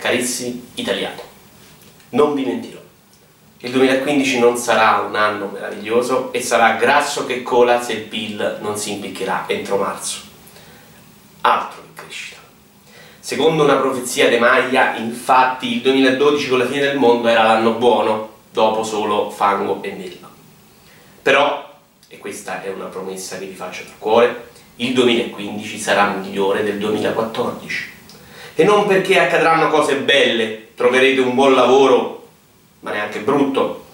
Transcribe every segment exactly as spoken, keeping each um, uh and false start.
Carissimi italiani, non vi mentirò, il duemilaquindici non sarà un anno meraviglioso e sarà grasso che cola se il P I L non si impiccherà entro marzo. Altro che crescita. Secondo una profezia de Maia, infatti, il duemiladodici con la fine del mondo era l'anno buono, dopo solo fango e melma. Però, e questa è una promessa che vi faccio dal cuore, il duemilaquindici sarà migliore del duemilaquattordici. E non perché accadranno cose belle, troverete un buon lavoro, ma neanche brutto,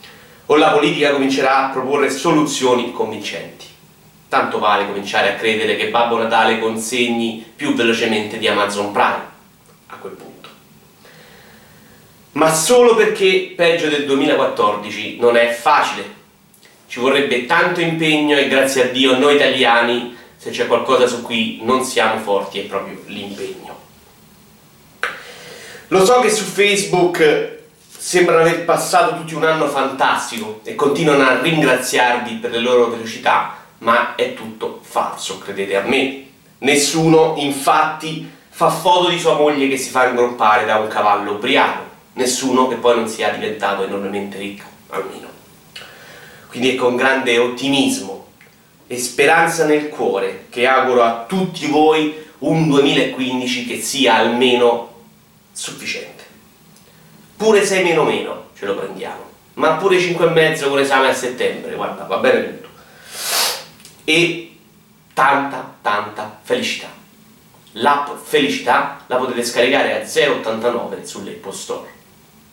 o la politica comincerà a proporre soluzioni convincenti. Tanto vale cominciare a credere che Babbo Natale consegni più velocemente di Amazon Prime, a quel punto. Ma solo perché peggio del duemilaquattordici non è facile. Ci vorrebbe tanto impegno e grazie a Dio noi italiani, se c'è qualcosa su cui non siamo forti, è proprio l'impegno. Lo so che su Facebook sembrano aver passato tutti un anno fantastico e continuano a ringraziarvi per le loro velocità, ma è tutto falso, credete a me. Nessuno, infatti, fa foto di sua moglie che si fa ingroppare da un cavallo ubriaco. Nessuno che poi non sia diventato enormemente ricco, almeno. Quindi è con grande ottimismo e speranza nel cuore che auguro a tutti voi un duemilaquindici che sia almeno sufficiente. Pure sei meno meno ce lo prendiamo, ma pure cinque e mezzo con l'esame a settembre, guarda, va bene tutto. E tanta, tanta felicità. L'app Felicità la potete scaricare a zero virgola ottantanove sull'Apple Store.